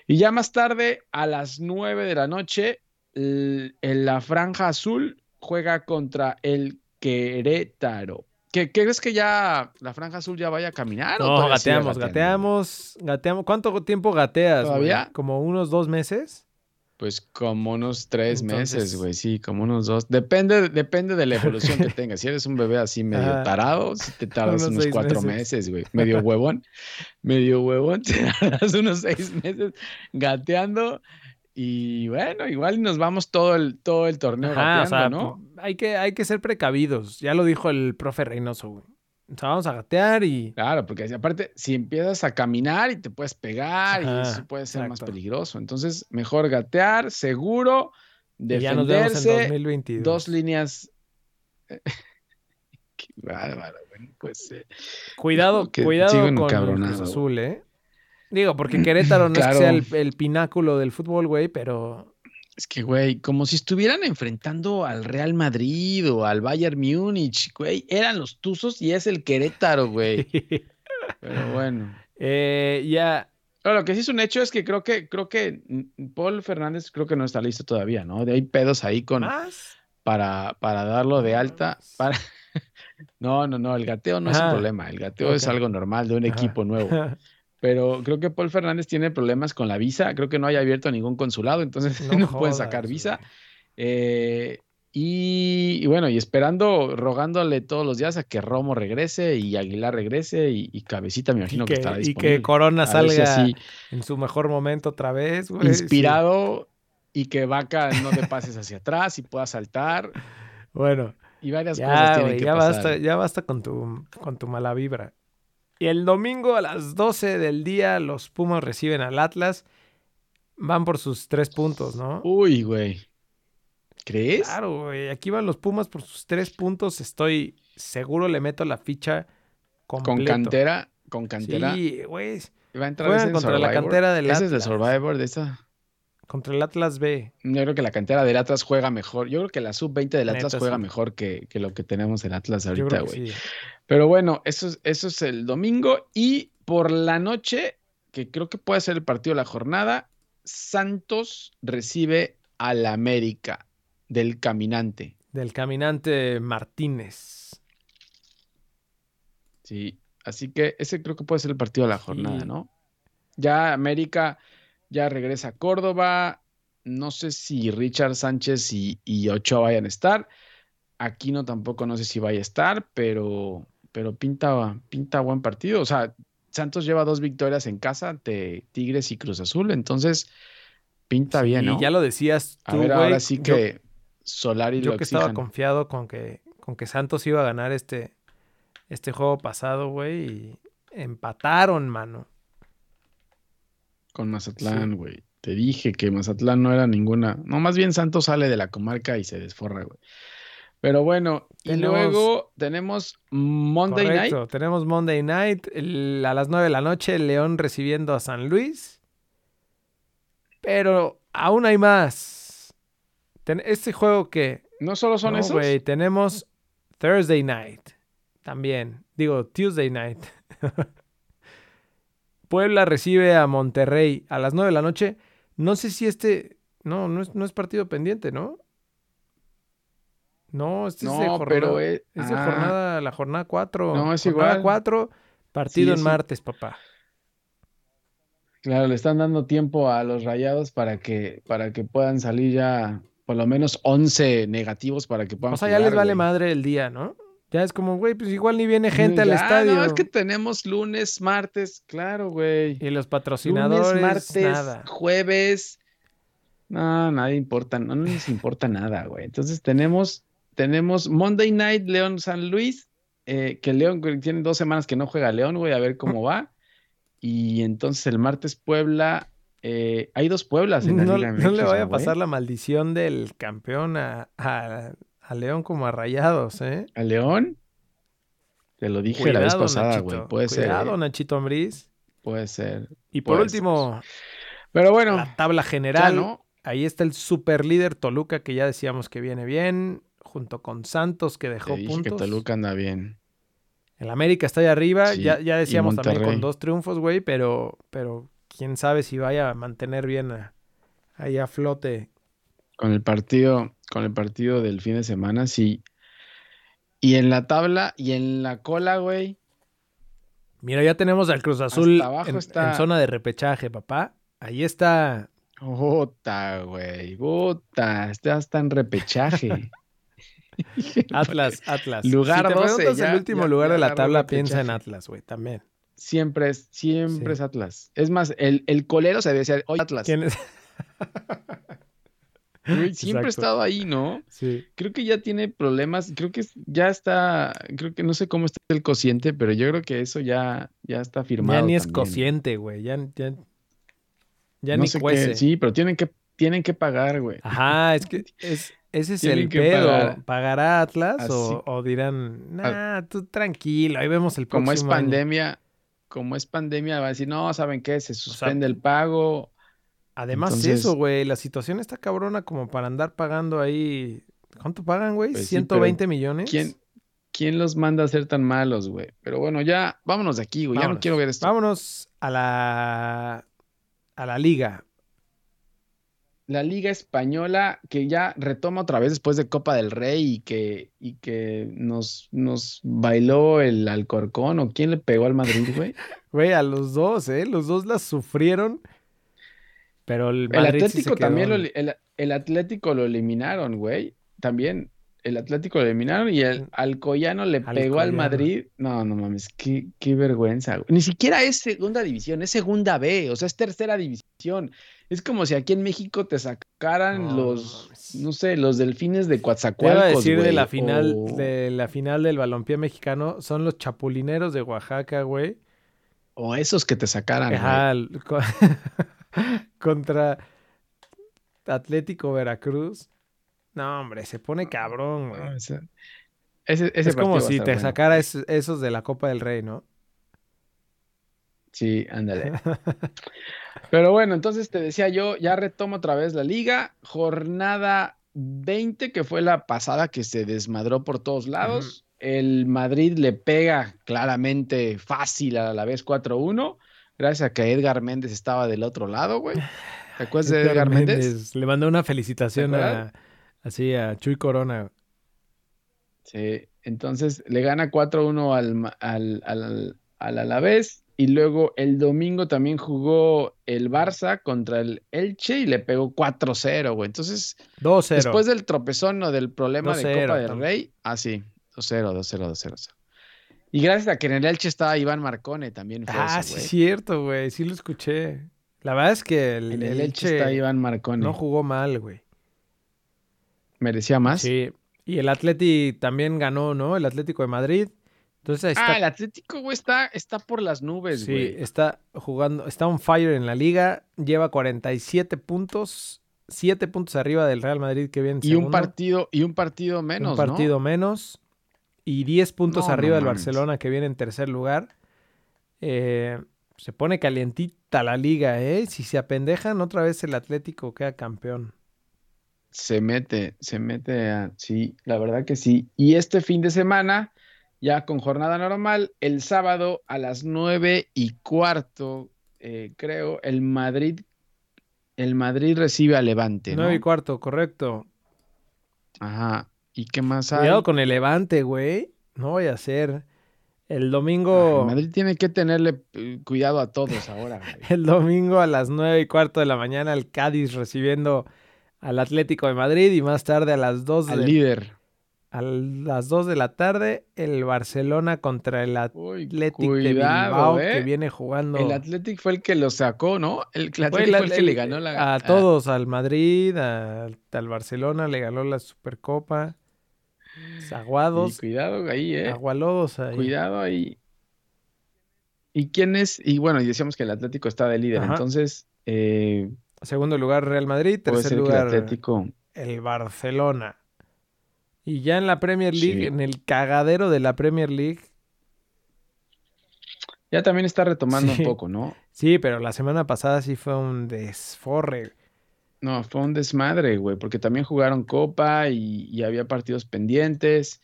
Y ya más tarde, a las nueve de la noche, el, en la franja azul... juega contra el Querétaro. ¿Qué, ¿Qué crees que ya la Franja Azul ya vaya a caminar? No, gateamos, gateamos, gateamos. ¿Cuánto tiempo gateas? ¿Todavía? Güey? ¿Como unos dos meses? Pues como unos tres Entonces... meses, güey. Sí, como unos dos. Depende, depende de la evolución que tengas. Si eres un bebé así medio tarado, si te tardas unos, unos cuatro meses, güey. Medio huevón. medio huevón. Te tardas unos seis meses gateando. Y bueno, igual nos vamos todo el, todo el torneo Ajá, gateando, o sea, ¿no? Hay que, hay que ser precavidos. Ya lo dijo el profe Reynoso, güey. O sea, vamos a gatear y... Claro, porque aparte, si empiezas a caminar y te puedes pegar Ajá, y eso puede ser exacto. más peligroso. Entonces, mejor gatear, seguro, defenderse. Ya nos vemos en dos mil veintidós. Dos líneas... Qué bárbaro, güey. Pues, eh, cuidado, cuidado con Cruz Azul, ¿eh? Digo, porque Querétaro no claro. es que sea el, el pináculo del fútbol, güey, pero... Es que, güey, como si estuvieran enfrentando al Real Madrid o al Bayern Múnich, güey. Eran los Tuzos y es el Querétaro, güey. Pero bueno. Eh, ya... Pero lo que sí es un hecho es que creo que creo que Paul Fernández creo que no está listo todavía, ¿no? Hay pedos ahí con... ¿Más? Para, para darlo de alta. Para... No, no, no. El gateo no ah, es un problema. El gateo okay. es algo normal de un Ajá. equipo nuevo. Pero creo que Paul Fernández tiene problemas con la visa. Creo que no haya abierto ningún consulado, entonces no, no jodas, pueden sacar visa. Eh, y, y bueno, y esperando, rogándole todos los días a que Romo regrese y Aguilar regrese y, y Cabecita, me imagino que, que estará disponible. Y que Corona salga así, en su mejor momento otra vez. Güey, inspirado sí. y que Vaca no te pases hacia atrás y pueda saltar. Bueno. Y varias ya, cosas tienen güey, que ya pasar. Basta, ya basta con tu, con tu mala vibra. Y el domingo a las doce del día los Pumas reciben al Atlas. Van por sus tres puntos, ¿no? Uy, güey. ¿Crees? Claro, güey. Aquí van los Pumas por sus tres puntos. Estoy seguro, le meto la ficha completa. ¿Con cantera? ¿Con cantera? Sí, güey. ¿Va a entrar ese en contra Survivor? La cantera del Atlas. ¿Ese es de Survivor de esta? Contra el Atlas B. Yo creo que la cantera del Atlas juega mejor. Yo creo que la sub veinte del Atlas Neta, juega sí. mejor que, que lo que tenemos el Atlas ahorita, güey. Sí. Pero bueno, eso es, eso es el domingo. Y por la noche, que creo que puede ser el partido de la jornada, Santos recibe al América del Caminante. Del Caminante Martínez. Sí, así que ese creo que puede ser el partido de la jornada, sí. ¿no? Ya América... Ya regresa a Córdoba. No sé si Richard Sánchez y, y Ochoa vayan a estar. Aquino tampoco no sé si vaya a estar, pero, pero pinta, pinta buen partido. O sea, Santos lleva dos victorias en casa ante Tigres y Cruz Azul. Entonces, pinta sí, bien, ¿no? Y ya lo decías tú, güey. Ahora sí que yo, Solari yo lo que exijan. Estaba confiado con que, con que Santos iba a ganar este, este juego pasado, güey. Y empataron, mano. Con Mazatlán, güey. Sí. Te dije que Mazatlán no era ninguna... No, más bien Santos sale de la comarca y se desforra, güey. Pero bueno, tenemos... y luego tenemos Monday Correcto. Night. Correcto, tenemos Monday Night el, a las nueve de la noche, León recibiendo a San Luis. Pero aún hay más. Ten, este juego que... ¿No solo son no, esos? Wey, tenemos Thursday Night también. Digo, Tuesday Night. Puebla recibe a Monterrey a las nueve de la noche. No sé si este... No, no es, no es partido pendiente, ¿no? No, este no, es de jornada, pero es, es de ah, jornada, la jornada cuatro. No, es jornada igual. cuatro, partido sí, en sí. martes, papá. Claro, le están dando tiempo a los Rayados para que, para que puedan salir ya por lo menos once negativos para que puedan O sea, jugar, ya les vale güey. madre el día, ¿no? Ya es como, güey, pues igual ni viene gente ya, al estadio. No, es que tenemos lunes, martes, claro, güey. Y los patrocinadores, lunes, martes, nada. Jueves. No, nadie importa, no les importa nada, güey. Entonces tenemos... Tenemos Monday Night, León San Luis, eh, que León tiene dos semanas que no juega León, güey, a ver cómo va. Y entonces el martes Puebla, eh, hay dos Pueblas en la no, Liga M X. No le vaya a pasar la maldición del campeón a, a, a León como a Rayados, ¿eh? ¿A León? Te lo dije cuidado, la vez pasada, güey. Puede ser. Cuidado, eh. Nachito Ambriz. Puede ser. Y por Puede último, ser. Pero bueno, la tabla general, ¿no? Ahí está el superlíder Toluca, que ya decíamos que viene bien. Junto con Santos, que dejó Te dije puntos. Que Toluca anda bien. El América está allá arriba. Sí, ya, ya decíamos también con dos triunfos, güey. Pero, pero quién sabe si vaya a mantener bien ahí a flote. Con el partido, con el partido del fin de semana, sí. Y en la tabla y en la cola, güey. Mira, ya tenemos al Cruz Azul en, está... en zona de repechaje, papá. Ahí está. Gota, güey. Gota. Ya está en repechaje. Atlas, Atlas. Lugar si te doce, preguntas ya, el último ya, lugar ya de la tabla, piensa en Atlas, güey, también. Siempre es, siempre sí. es Atlas. Es más, el, el colero se decía, oye, Atlas. ¿Quién es? Wey, siempre ha estado ahí, ¿no? Sí. Creo que ya tiene problemas, creo que ya está, creo que no sé cómo está el cociente, pero yo creo que eso ya, ya está firmado. Ya ni es también. Cociente, güey, ya, ya, ya no ni sé cuece. Qué, sí, pero tienen que, tienen que pagar, güey. Ajá, es que es... Ese es Tienen el pedo. Pagar. ¿Pagará Atlas Así, o, o dirán, nah, tú tranquilo, ahí vemos el próximo Como es pandemia, año. como es pandemia, va a decir, no, ¿saben qué? Se suspende o sea, el pago. Además Entonces, eso, güey, la situación está cabrona como para andar pagando ahí. ¿Cuánto pagan, güey? Pues ¿ciento veinte sí, millones? ¿Quién, ¿Quién los manda a ser tan malos, güey? Pero bueno, ya, vámonos de aquí, güey, ya no quiero ver esto. Vámonos a la, a la liga. La Liga Española, que ya retoma otra vez después de Copa del Rey y que, y que nos, nos bailó el Alcorcón, ¿o quién le pegó al Madrid, güey? Güey, a los dos, ¿eh? Los dos las sufrieron, pero el Madrid el Atlético sí se quedó. También lo, el, el Atlético lo eliminaron, güey, también. El Atlético lo eliminaron y el Alcoyano le Alcoyano. pegó al Madrid. No, no mames, qué, qué vergüenza, güey. Ni siquiera es segunda división, es segunda B, o sea, es tercera división. Es como si aquí en México te sacaran no, los, mames. no sé, los Delfines de Coatzacoalcos, güey. Te iba a decir güey, de la final, o... de la final del balompié mexicano, son los Chapulineros de Oaxaca, güey. O esos que te sacaran, Ajá, güey. Con... Contra Atlético Veracruz. No, hombre, se pone cabrón, güey. Ah, ese, ese, ese es como si te bueno. sacara es, esos de la Copa del Rey, ¿no? Sí, ándale. Pero bueno, entonces te decía yo, ya retomo otra vez la liga. Jornada veinte, que fue la pasada que se desmadró por todos lados. Uh-huh. El Madrid le pega claramente fácil a la vez cuatro uno. Gracias a que Edgar Méndez estaba del otro lado, güey. ¿Te acuerdas de Edgar Méndez? Méndez? Le mandó una felicitación a... Así a Chuy Corona. Sí, entonces le gana cuatro uno al, al, al, al Alavés. Y luego el domingo también jugó el Barça contra el Elche y le pegó cuatro cero, güey. Entonces, dos cero. Después del tropezón o del problema de Copa del Rey. Ah, sí, dos cero, dos cero, dos cero. Y gracias a que en el Elche estaba Iván Marcone también. Fue ah, eso, sí, es cierto, güey. Sí lo escuché. La verdad es que el, en el Elche, Elche está Iván Marcone. No jugó mal, güey. Merecía más. Sí, y el Atleti también ganó, ¿no? El Atlético de Madrid. Entonces está... Ah, el Atlético, güey, está, está por las nubes, güey. Sí, está jugando, está on fire en la liga, lleva cuarenta y siete puntos siete puntos arriba del Real Madrid, que viene en segundo. Y un partido, y un partido menos, un partido, ¿no? menos. Y diez puntos no, arriba no, del Barcelona, que viene en tercer lugar. Eh, se pone calientita la liga, ¿eh? Si se apendejan, otra vez el Atlético queda campeón. Se mete, se mete a... Sí, la verdad que sí. Y este fin de semana, ya con jornada normal, el sábado a las nueve y cuarto, eh, creo, el Madrid... El Madrid recibe a Levante, ¿no? Nueve y cuarto, correcto. Ajá. ¿Y qué más hay? Cuidado con el Levante, güey. No voy a hacer. El domingo... Ay, Madrid tiene que tenerle cuidado a todos ahora. El domingo a las nueve y cuarto de la mañana, el Cádiz recibiendo al Atlético de Madrid. Y más tarde a las dos... Al de... líder. A las dos de la tarde, el Barcelona contra el Athletic de Bilbao, eh. que viene jugando. El Athletic fue el que lo sacó, ¿no? El Athletic fue el, fue el que le ganó la... A todos, ah. al Madrid, a, al Barcelona, le ganó la Supercopa. Aguados. Y cuidado ahí, ¿eh? Agualodos ahí. Cuidado ahí. ¿Y quién es? Y bueno, y decíamos que el Atlético está de líder, Ajá. entonces... Eh, segundo lugar, Real Madrid. Tercer lugar, el Atlético. El Barcelona. Y ya en la Premier League, sí. en el cagadero de la Premier League. Ya también está retomando sí. un poco, ¿no? Sí, pero la semana pasada sí fue un desforre. No, fue un desmadre, güey, porque también jugaron Copa y, y había partidos pendientes.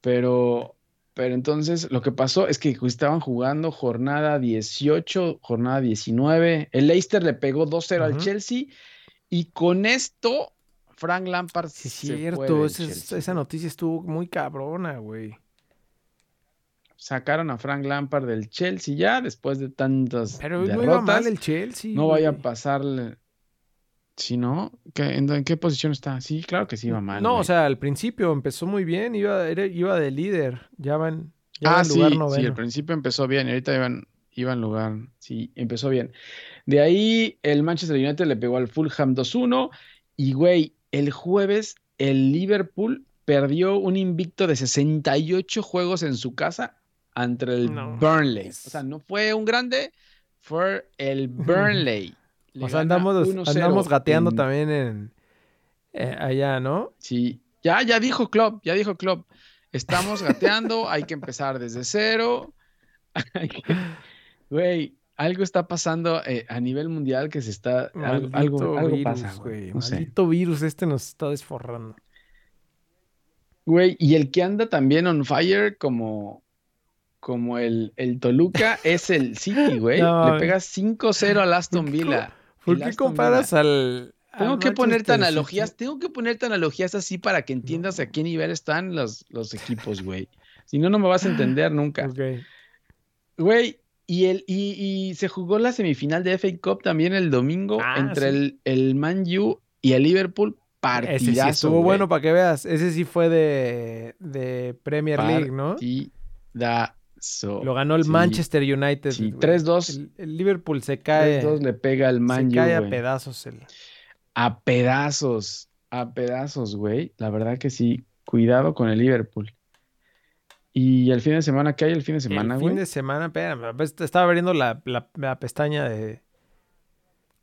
Pero, pero entonces lo que pasó es que estaban jugando jornada dieciocho, jornada diecinueve. El Leicester le pegó dos cero uh-huh. al Chelsea y con esto... Frank Lampard sí, se cierto, fue esa, esa noticia estuvo muy cabrona, güey. Sacaron a Frank Lampard del Chelsea ya después de tantas Pero derrotas. Pero no iba mal el Chelsea. No güey. Vaya a pasarle... Si no, ¿qué, en, ¿en qué posición está? Sí, claro que sí iba mal. No, güey. O sea, al principio empezó muy bien, iba, era, iba de líder. Ya van ya ah, en lugar sí, noveno. Sí, al principio empezó bien y ahorita iban... Iba en lugar, sí, empezó bien. De ahí el Manchester United le pegó al Fulham dos uno y, güey, el jueves, el Liverpool perdió un invicto de sesenta y ocho juegos en su casa ante el no. Burnley. O sea, no fue un grande, fue el Burnley. Le o sea, andamos, andamos gateando en... también en eh, allá, ¿no? Sí. Ya, ya dijo Klopp, ya dijo Klopp. Estamos gateando, hay que empezar desde cero. Güey. Algo está pasando eh, a nivel mundial que se está... Maldito algo algo virus, pasa, güey. No Maldito sé. virus este nos está desforrando. Güey, y el que anda también on fire como, como el, el Toluca es el City, güey. No, le pegas cinco cero al Aston Villa. ¿Por qué, ¿por qué comparas Villa? al... Tengo que ponerte analogías, tengo que ponerte analogías así para que entiendas no. a qué nivel están los, los equipos, güey. Si no, no me vas a entender nunca. Okay. Güey... Y, el, y, y se jugó la semifinal de F A Cup también el domingo ah, entre sí. el, el Man U y el Liverpool. Partidazo, Ese sí estuvo güey. bueno para que veas. Ese sí fue de, de Premier Partidazo. League, ¿no? Partidazo. Lo ganó el sí. Manchester United. Sí, tres dos. El, el Liverpool se cae. tres dos le pega al Man U. Se cae U, a güey. pedazos. El... A pedazos. A pedazos, güey. La verdad que sí. Cuidado con el Liverpool. ¿Y el fin de semana? ¿Qué hay el fin de semana, güey? El fin güey? de semana, espérame, estaba abriendo la, la, la pestaña de...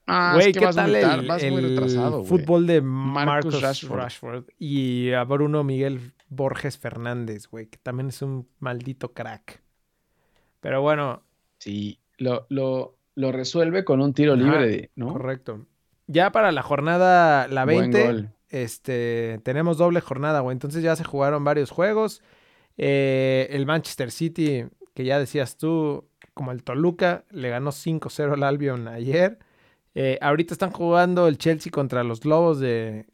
Ah, güey, es que ¿qué vas tal militar, el, vas muy retrasado, el fútbol de Marcus, Marcus Rashford. Rashford y a Bruno Miguel Borges Fernández, güey, que también es un maldito crack? Pero bueno... Sí, lo, lo, lo resuelve con un tiro libre, ah, ¿no? Correcto. Ya para la jornada, la veinte, este, tenemos doble jornada, güey. Entonces ya se jugaron varios juegos... Eh, el Manchester City, que ya decías tú, como el Toluca, le ganó cinco cero al Albion ayer. Eh, ahorita están jugando el Chelsea contra los Lobos de...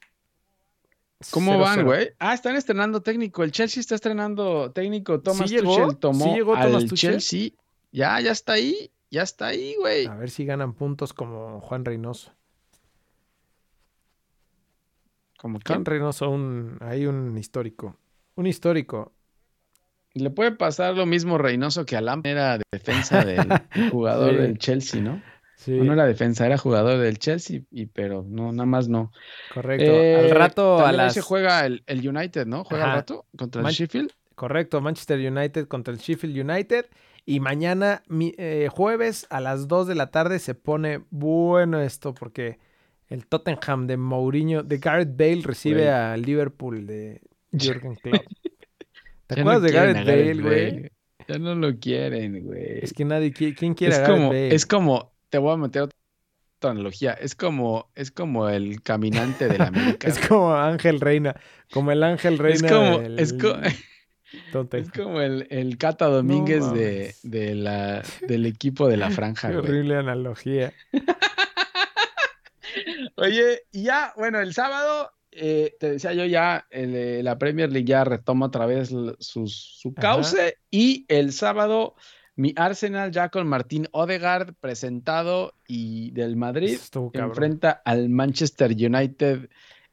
¿Cómo cero cero van, güey? Ah, están estrenando técnico. El Chelsea está estrenando técnico. Thomas ¿Sí Tuchel tomó ¿Sí llegó Thomas al Tuchel? Chelsea. Ya, ya está ahí. Ya está ahí, güey. A ver si ganan puntos como Juan Reynoso. ¿Como quién? Juan Reynoso, un, hay un histórico. Un histórico. Le puede pasar lo mismo Reynoso que a Lampard. Era defensa del jugador sí. del Chelsea, ¿no? Sí. No, no era defensa, era jugador del Chelsea, y, pero no, nada más no. Correcto. Eh, al rato a las... se juega el, el United, ¿no? Juega Ajá. al rato contra el Man... Sheffield. Correcto, Manchester United contra el Sheffield United. Y mañana, mi, eh, jueves, a las dos de la tarde se pone bueno esto, porque El Tottenham de Mourinho, de Gareth Bale, recibe al Liverpool de Jürgen Klopp. ¿Te acuerdas no de Gareth Bale, güey? Ya no lo quieren, güey. Es que nadie quiere. ¿Quién quiere es a Gareth como, Bale? Es como, te voy a meter otra analogía, es como, es como el caminante de la América. Es como Ángel Reina, como el Ángel Reina. Es como, del... es como... Es como el, el Cata Domínguez no, de, de la, del equipo de la franja. Qué horrible güey. Analogía. Oye, y ya, bueno, el sábado, eh, te decía yo ya, el, la Premier League ya retoma otra vez su, su cauce. Ajá. Y el sábado, mi Arsenal ya con Martín Odegaard presentado y del Madrid estuvo, enfrenta al Manchester United,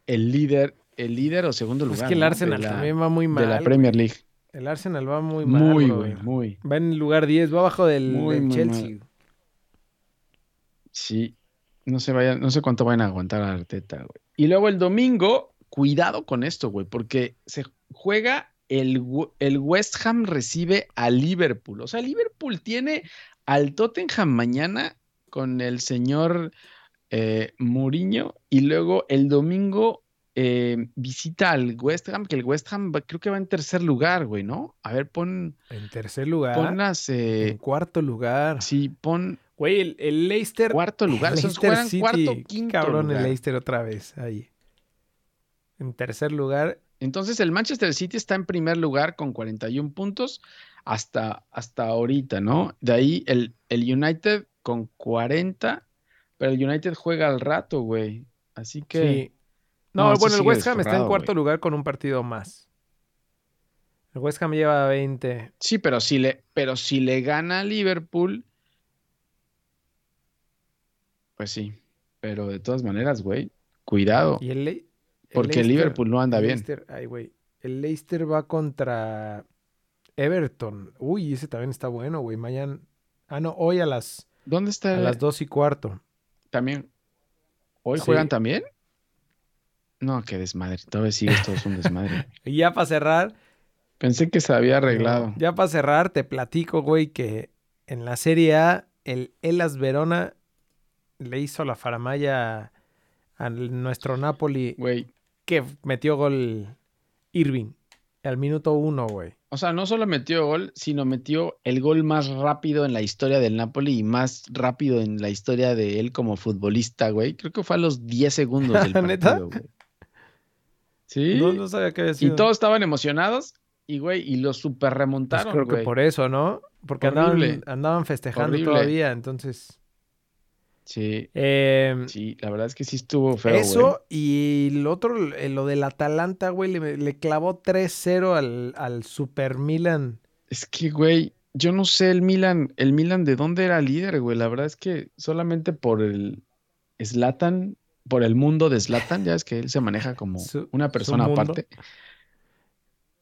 el líder, el líder o segundo lugar. Es que el Arsenal ¿no? la, también va muy mal. De la Premier League. Güey. El Arsenal va muy mal. Muy, güey, muy. Va en el lugar diez, va abajo del, muy, del muy Chelsea. Mal. Sí, no se vayan, no sé cuánto vayan a aguantar a Arteta, güey. Y luego el domingo, cuidado con esto, güey, porque se juega el, el West Ham recibe a Liverpool. O sea, Liverpool tiene al Tottenham mañana con el señor eh, Mourinho y luego el domingo Eh, visita al West Ham, que el West Ham va, creo que va en tercer lugar, güey, ¿no? A ver, pon... En tercer lugar. Pon las, eh, en cuarto lugar. Sí, pon... Güey, el, el Leicester... Cuarto lugar. Esos juegan City, cuarto, quinto cabrón lugar. El Leicester otra vez, ahí. En tercer lugar. Entonces, el Manchester City está en primer lugar con cuarenta y uno puntos hasta, hasta ahorita, ¿no? De ahí el, el United con cuarenta, pero el United juega al rato, güey. Así que... Sí. No, no, bueno, el West Ham está en cuarto wey. lugar con un partido más. El West Ham lleva veinte. Sí, pero si le, pero si le gana a Liverpool, pues sí. Pero de todas maneras, güey, cuidado. ¿Y el Le- el porque Leicester, Liverpool no anda el bien. Ay, güey. El Leicester va contra Everton. Uy, ese también está bueno, güey. Mañana. Ah, no, hoy a las. ¿Dónde está? A el... las dos y cuarto. También. ¿Hoy sí. juegan también? No, qué desmadre. Todavía sigue, todo es un desmadre. Y ya para cerrar... Pensé que se había arreglado. Ya para cerrar, te platico, güey, que en la Serie A, el Hellas Verona le hizo la faramalla a nuestro Napoli, güey, que metió gol Irving al minuto uno, güey. O sea, no solo metió gol, sino metió el gol más rápido en la historia del Napoli y más rápido en la historia de él como futbolista, güey. Creo que fue a los diez segundos del partido, ¿neta? Güey. Sí, no, no sabía qué decir. Y todos estaban emocionados y, güey, y los super remontaron, pues creo güey. Que por eso, ¿no? Porque andaban, andaban festejando horrible. Todavía, entonces. Sí. Eh, sí, la verdad es que sí estuvo feo, eso, güey. Eso y lo otro, lo del Atalanta, güey, le, le clavó tres cero al, al Super Milan. Es que, güey, yo no sé el Milan, el Milan de dónde era líder, güey. La verdad es que solamente por el Zlatan... por el mundo de Zlatan, ya es que él se maneja como su, una persona aparte.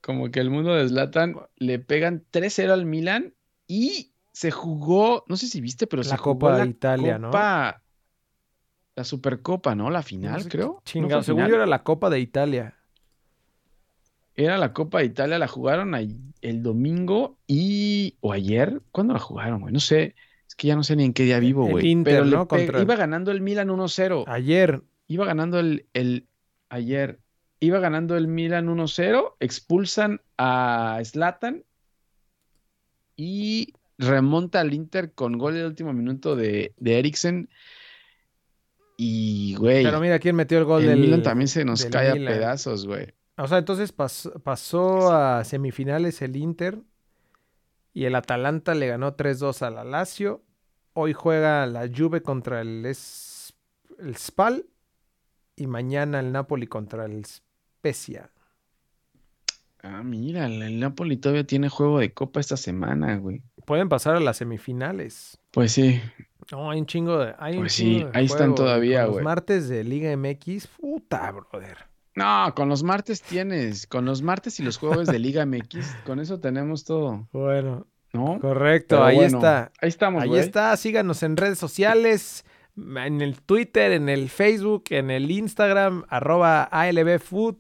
Como que el mundo de Zlatan le pegan tres cero al Milan y se jugó, no sé si viste, pero la se Copa jugó de la Italia, Copa, ¿no? La Supercopa, ¿no? La final, no sé, creo. Chingado, ¿no según final? Yo era la Copa de Italia. Era la Copa de Italia, la jugaron el domingo y... o ayer, ¿cuándo la jugaron, güey? No sé... Es que ya no sé ni en qué día vivo, güey. Pero ¿no? pe- Contra... iba ganando el Milan uno cero. Ayer. Iba ganando el, el... Ayer. Iba ganando el Milan uno cero. Expulsan a Zlatan. Y remonta al Inter con gol del último minuto de, de Eriksen. Y, güey... Pero mira quién metió el gol el del... El Milan también se nos cae Milan. A pedazos, güey. O sea, entonces pasó, pasó a semifinales el Inter... Y el Atalanta le ganó tres dos a la Lazio. Hoy juega la Juve contra el, es... el Spal. Y mañana el Napoli contra el Spezia. Ah, mira, el Napoli todavía tiene juego de Copa esta semana, güey. Pueden pasar a las semifinales. Pues sí. No, hay un chingo de... Hay pues un chingo sí, de ahí juego. Están todavía, güey. Los martes de Liga M X, puta, brother. No, con los martes tienes, con los martes y los jueves de Liga M X, con eso tenemos todo. Bueno, ¿no? Correcto, pero ahí bueno, está. Ahí estamos, ahí güey. Está, síganos en redes sociales, en el Twitter, en el Facebook, en el Instagram, arroba ALBFood,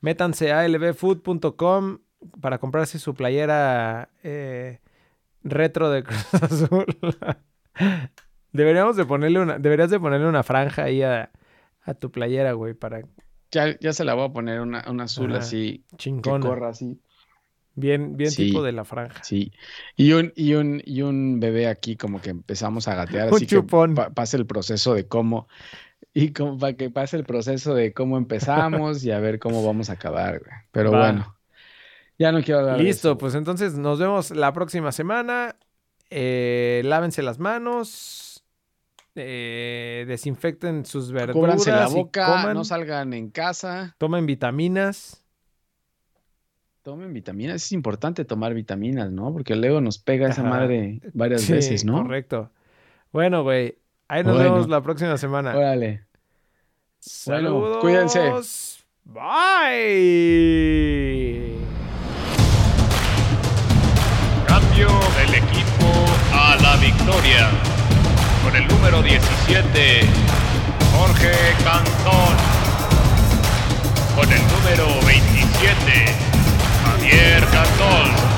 métanse a a l b food punto com para comprarse su playera eh, retro de Cruz Azul. Deberíamos de ponerle una, deberías de ponerle una franja ahí a... a tu playera, güey, para... Ya, ya se la voy a poner una, una azul. Ajá, así, chingona, que corra así. Bien, bien, sí, tipo de la franja. Sí, y un, y un, y un bebé aquí como que empezamos a gatear. Un así chupón. Que pa- pase el proceso de cómo... Y como para que pase el proceso de cómo empezamos y a ver cómo vamos a acabar, güey. Pero va. Bueno, ya no quiero hablar. Listo, de eso, pues entonces nos vemos la próxima semana. Eh, lávense las manos. Eh, desinfecten sus verduras. Cúbranse la boca, coman, no salgan en casa. Tomen vitaminas. Tomen vitaminas. Es importante tomar vitaminas, ¿no? Porque luego nos pega esa madre varias sí, veces, ¿no? Correcto. Bueno, güey. Ahí nos bueno. vemos la próxima semana. Órale. Saludos. Bueno, cuídense. Bye. Cambio del equipo a La Victoria. Con el número diecisiete, Jorge Cantón. Con el número veintisiete, Javier Cantón.